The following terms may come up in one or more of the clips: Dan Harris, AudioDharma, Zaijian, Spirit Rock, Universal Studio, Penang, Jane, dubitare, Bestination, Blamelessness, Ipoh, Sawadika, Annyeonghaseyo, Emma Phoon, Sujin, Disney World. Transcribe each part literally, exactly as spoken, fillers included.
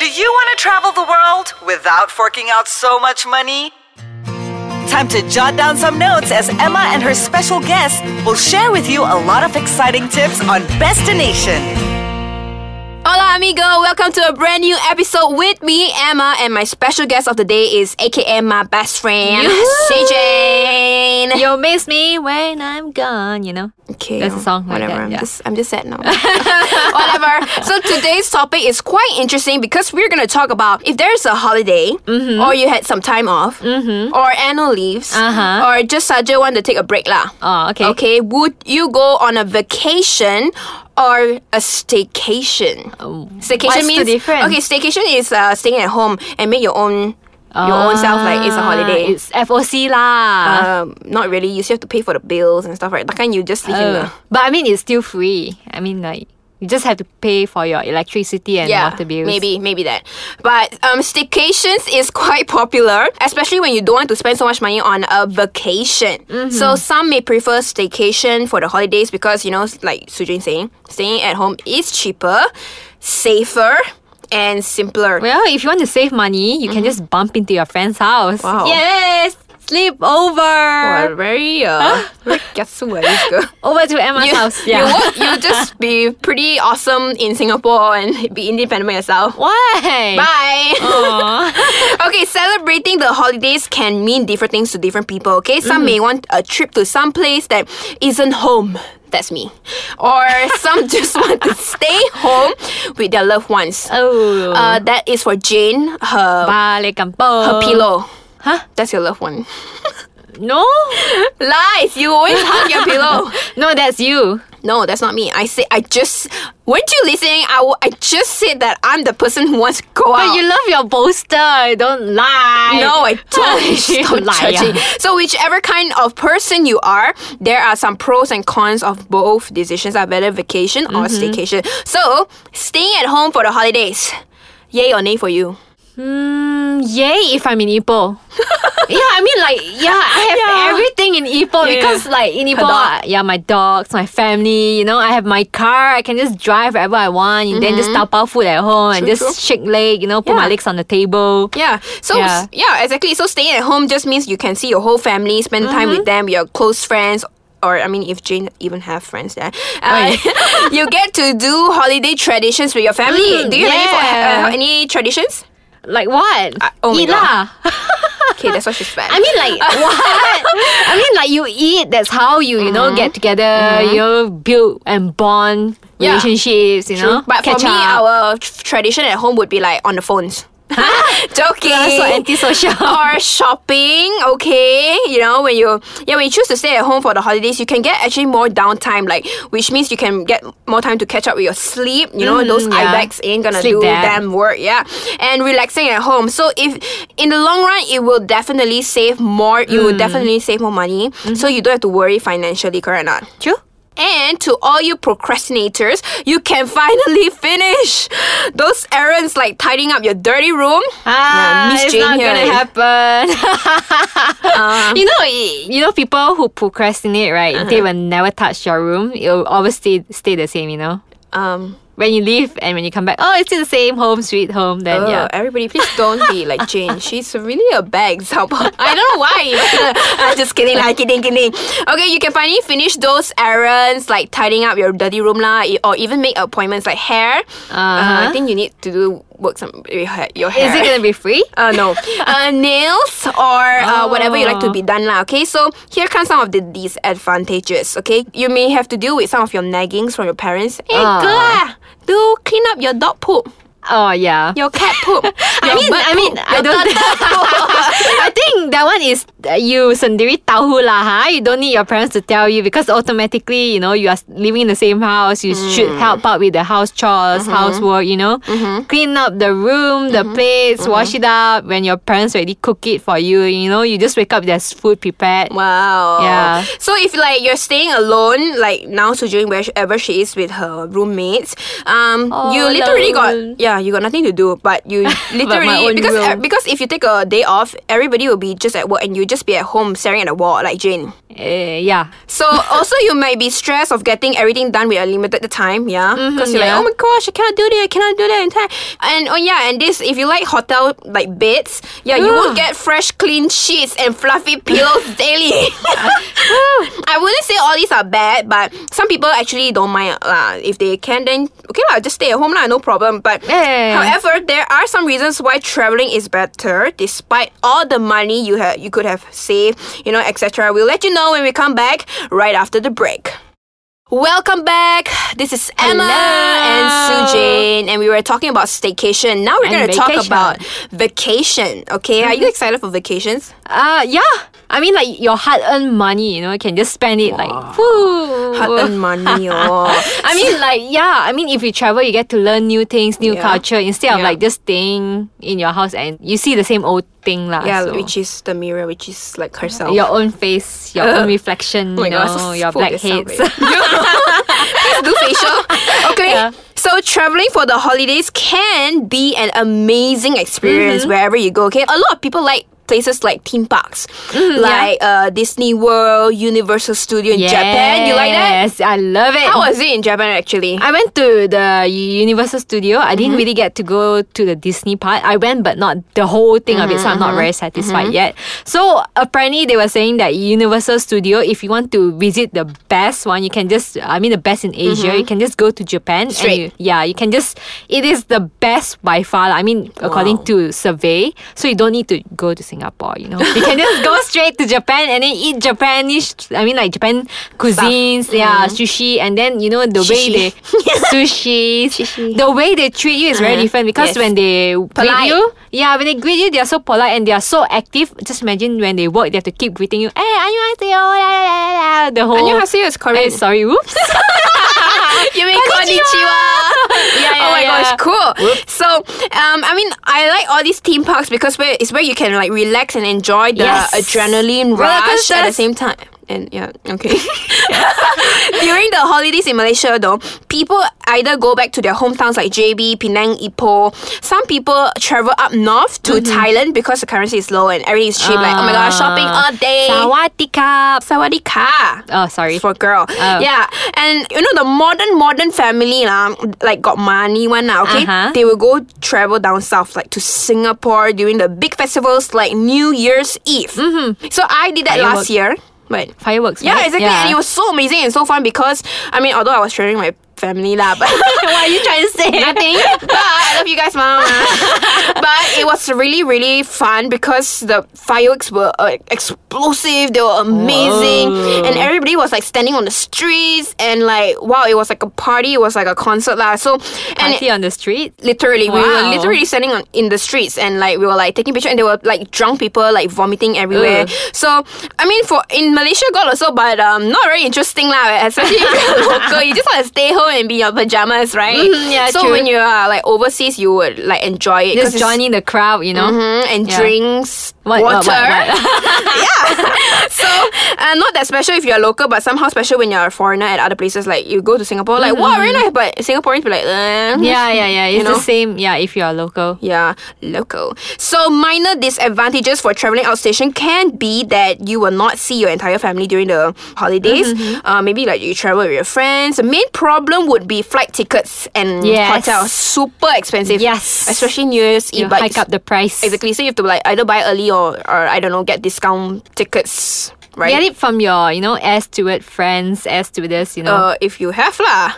Do you want to travel the world without forking out so much money? Time to jot down some notes as Emma and her special guest will share with you a lot of exciting tips on Bestination. Hola amigo, welcome to a brand new episode with me, Emma, and my special guest of the day is aka my best friend, Zaijian. You'll miss me when I'm gone, you know. Okay. That's a song. Whatever. Like that, I'm, yeah. just, I'm just sad now. Whatever. So today's topic is quite interesting because we're going to talk about if there's a holiday, mm-hmm. or you had some time off, mm-hmm. or annual leaves, uh-huh. or just Saja want to take a break lah. Oh, okay. Okay, would you go on a vacation or a staycation? Oh. Staycation What's means the difference? Okay, staycation is uh, staying at home and make your own uh, your own self, like it's a holiday. It's F O C lah. Um, not really. You still have to pay for the bills and stuff, right? But can't you just live uh, in the... But I mean, it's still free. I mean, like you just have to pay for your electricity and yeah, water bills. Maybe, maybe that. But um, staycations is quite popular, especially when you don't want to spend so much money on a vacation. Mm-hmm. So some may prefer staycation for the holidays because, you know, like Sujin saying, staying at home is cheaper, safer, and simpler. Well, if you want to save money, you mm-hmm. can just bump into your friend's house. Wow. Yes! Sleep over. Well, very uh, guess where you go. Over to Emma's you, house. Yeah. You would you just be pretty awesome in Singapore and be independent by yourself. Why? Bye. Okay, celebrating the holidays can mean different things to different people. Okay, some mm. may want a trip to some place that isn't home. That's me. Or some just want to stay home with their loved ones. Oh. Uh, that is for Jane. Her Balik Kampung. Her pillow. Huh? That's your loved one. No. Lies. You always hug your pillow. No, that's you. No, that's not me. I say I just... Weren't you listening? I, w- I just said that I'm the person who wants to go out. But you love your bolster. Don't lie. No, I don't. Don't lie. So whichever kind of person you are, there are some pros and cons of both decisions, are whether vacation or mm-hmm. staycation. So, staying at home for the holidays. Yay or nay for you? Hmm, yay if I'm in Ipoh. Yeah, I mean like, yeah, I have yeah. everything in Ipoh yeah, because yeah. like in Ipoh, I, yeah, my dogs, my family, you know, I have my car, I can just drive wherever I want, mm-hmm. and then just tapao food at home true, and just true. shake leg, you know, put yeah. my legs on the table. Yeah, so, yeah. yeah, exactly. So staying at home just means you can see your whole family, spend mm-hmm. time with them, your close friends, or I mean if Jane even have friends there uh, you get to do holiday traditions with your family. Mm, do you yeah. have any, uh, any traditions? Like what? Uh, oh eat lah. Okay, that's what she's bad. I mean like what? I mean like you eat. That's how you, you mm-hmm. know, get together. Mm-hmm. You build and bond yeah. relationships, you True. know. But Catch for me, up. our t- tradition at home would be like on the phones. Joking. Yeah, so antisocial. Or shopping, okay. You know, when you yeah, when you choose to stay at home for the holidays, you can get actually more downtime, like which means you can get more time to catch up with your sleep. You know, mm, those yeah. eyebags ain't gonna sleep do there. damn work, yeah. And relaxing at home. So if in the long run it will definitely save more mm. you will definitely save more money. Mm-hmm. So you don't have to worry financially, correct or not? True. And to all you procrastinators, you can finally finish those errands like tidying up your dirty room. Ah, yeah, Miss it's Jane not here gonna happen. um, you know, you know, people who procrastinate, right? Uh-huh. They will never touch your room. It will always stay stay the same. You know. Um. When you leave and when you come back, oh, it's still the same, home sweet home. Then oh, yeah, everybody, please don't be like Jane. She's really a bag. So I don't know why. I'm just kidding, like kidding, kidding. Okay, you can finally finish those errands like tidying up your dirty room lah, or even make appointments like hair. Uh-huh. Uh, I think you need to do work some your hair. Is it gonna be free? Uh no. Uh, nails or oh. uh, whatever you like to be done lah. Okay, so here comes some of the disadvantages. Okay, you may have to deal with some of your naggings from your parents. Hey, oh. girl. Do clean up your dog poop. Oh yeah. Your cat poop. Your I mean, I mean, poop. I don't. I think that one is uh, you sendiri tahu lah, huh? You don't need your parents to tell you because automatically, you know, you are living in the same house. You mm. should help out with the house chores, mm-hmm. housework. You know, mm-hmm. clean up the room, the mm-hmm. plates, mm-hmm. wash it up. When your parents already cook it for you, you know, you just wake up. There's food prepared. Wow. Yeah. So if like you're staying alone, like now Sujin, wherever she is with her roommates, um, oh, you literally got yeah. yeah, you got nothing to do, but you literally, but because uh, because if you take a day off, everybody will be just at work and you just be at home staring at a wall like Jane. Uh, yeah. So also you might be stressed of getting everything done with a limited time, yeah, because mm-hmm, you're yeah. like, oh my gosh, I cannot do this, I cannot do that in time. And oh yeah, and this if you like hotel like beds, yeah, you won't get fresh, clean sheets and fluffy pillows daily. I wouldn't say all these are bad, but some people actually don't mind. Uh, if they can, then okay lah, just stay at home lah, no problem. But hey. However, there are some reasons why traveling is better, despite all the money you have, you could have saved, you know, et cetera. We'll let you know when we come back right after the break. Welcome back. This is Emma Hello. And Sujin, and we were talking about staycation. Now we're going to talk about vacation. Okay, mm-hmm. Are you excited for vacations? Uh, yeah. I mean, like your hard-earned money, you know, you can just spend it wow. like whoo. Hard-earned money, oh. I mean, like yeah. I mean, if you travel, you get to learn new things, new yeah. culture, instead of yeah. like just staying in your house and you see the same old thing lah. Yeah, so. Which is the mirror, which is like herself. Your own face, your uh, own reflection, oh you know, God, your blackheads. Please do facial. Okay. Yeah. So traveling for the holidays can be an amazing experience mm-hmm. wherever you go. Okay, a lot of people like places like theme parks, mm, like yeah. uh, Disney World, Universal Studio in yes, Japan. You like that? Yes, I love it. How was it in Japan actually? I went to the Universal Studio. I mm-hmm. didn't really get to go to the Disney part. I went but not the whole thing mm-hmm, of it, so I'm mm-hmm. not very satisfied mm-hmm. yet. So apparently they were saying that Universal Studio, if you want to visit the best one, you can just, I mean the best in Asia, mm-hmm. you can just go to Japan. Straight. And you, yeah, you can just, it is the best by far. I mean, according wow. to survey, so you don't need to go to Singapore. Singapore, you know, you can just go straight to Japan and then eat Japanish. I mean, like Japan cuisines, stuff. Yeah, mm-hmm. sushi, and then you know the Shishi. way they sushi, Shishi. the way they treat you is very mm-hmm. different because yes. when they polite. greet you, yeah, when they greet you, they are so polite and they are so active. Just imagine when they work, they have to keep greeting you. Hey, Annyeonghaseyo, the whole Annyeonghaseyo is Korean. Hey, sorry, whoops. You mean konnichiwa? Yeah, yeah, oh my yeah. gosh, cool. Whoop. So, um, I mean, I like all these theme parks because where it's where you can like relax and enjoy the yes. adrenaline rush at the same time. And yeah, okay. yeah. During the holidays in Malaysia though, people either go back to their hometowns like J B, Penang, Ipoh. Some people travel up north to mm-hmm. Thailand because the currency is low and everything is cheap. Uh, like, oh my god, shopping all day. Sawadika. Sawadika. Oh, sorry. For girl. Oh. Yeah. And you know, the modern, modern family, lah, like got money one, lah, okay? Uh-huh. They will go travel down south, like to Singapore during the big festivals like New Year's Eve. Mm-hmm. So I did that I last work. year. But fireworks, yeah, right? exactly, yeah. And it was so amazing and so fun because I mean, although I was sharing my family lah, but what are you trying to say? Nothing. But I love you guys, mom. But it was really, really fun because the fireworks were uh, explosive. They were amazing, Whoa. and everybody was like standing on the streets and like wow, it was like a party. It was like a concert lah. So party and on the street, literally, wow. we were literally standing on in the streets and like we were like taking pictures and there were like drunk people like vomiting everywhere. Ugh. So I mean, for in Malaysia got also, but um, not very interesting lah. Especially if you're local, you just want to stay home and be in your pajamas, right? Mm-hmm, yeah, so true. When you are like overseas, you would like enjoy it. Just joining the crowd, you know, mm-hmm, and yeah. drinks, what, water. What, what, what? yeah. So uh, not that special if you're local, but somehow special when you're a foreigner at other places. Like you go to Singapore, like mm-hmm. wow, really nice, but Singaporeans be like, eh. yeah, yeah, yeah. It's you know? the same. Yeah, if you're local, yeah, local. So minor disadvantages for traveling outstation can be that you will not see your entire family during the holidays. Mm-hmm. Uh, maybe like you travel with your friends. The main problem would be flight tickets and yes. hotels. Super expensive. Yes. Especially New Year's Eve. You hike up the price. Exactly. So you have to like either buy early or, or I don't know, get discount tickets. Right? Get it from your, you know, air steward friends, air stewardess, you know. Uh, if you have lah.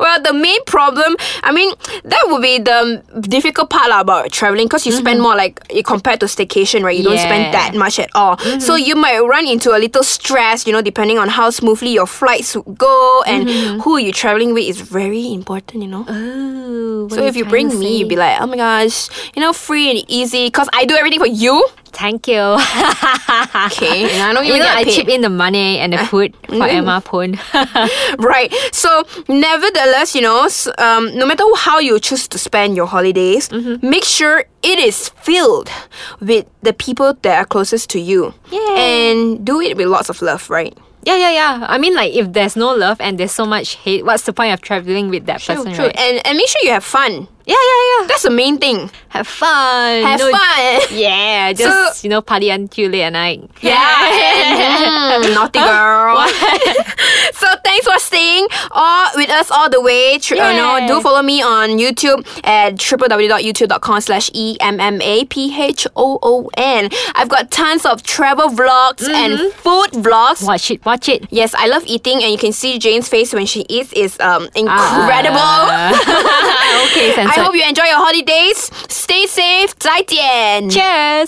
Well, the main problem, I mean, that would be the difficult part lah about traveling because you mm-hmm. spend more like compared to staycation, right? You yeah. don't spend that much at all. Mm-hmm. So you might run into a little stress, you know, depending on how smoothly your flights go and mm-hmm. who you're traveling with is very important, you know. Oh, so if you bring me, you'd be like, oh my gosh, you know, free and easy because I do everything for you. Thank you. Okay, and I don't even you know, get I paid. chip in the money and the food uh, for mm. Emma Phoon. Right. So, nevertheless, you know, um, no matter how you choose to spend your holidays, mm-hmm. make sure it is filled with the people that are closest to you, Yay. and do it with lots of love. Right. Yeah, yeah, yeah. I mean, like, if there's no love and there's so much hate, what's the point of traveling with that true, person, true. right? And, and make sure you have fun. Yeah, yeah, yeah. That's the main thing. Have fun. Have no, fun. Yeah, just, so, you know, party until late at night. Yeah. yeah. Mm. Naughty girl. So thanks for staying all with us all the way. Tr- uh, no, do follow me on YouTube at w w w dot youtube dot com slash E M M A P H O O N. I've got tons of travel vlogs mm-hmm. and food vlogs. Watch it, watch it. Yes, I love eating, and you can see Jane's face when she eats is um incredible. Uh, okay, sense. I hope you enjoy your holidays. Stay safe. Zaijian. Cheers.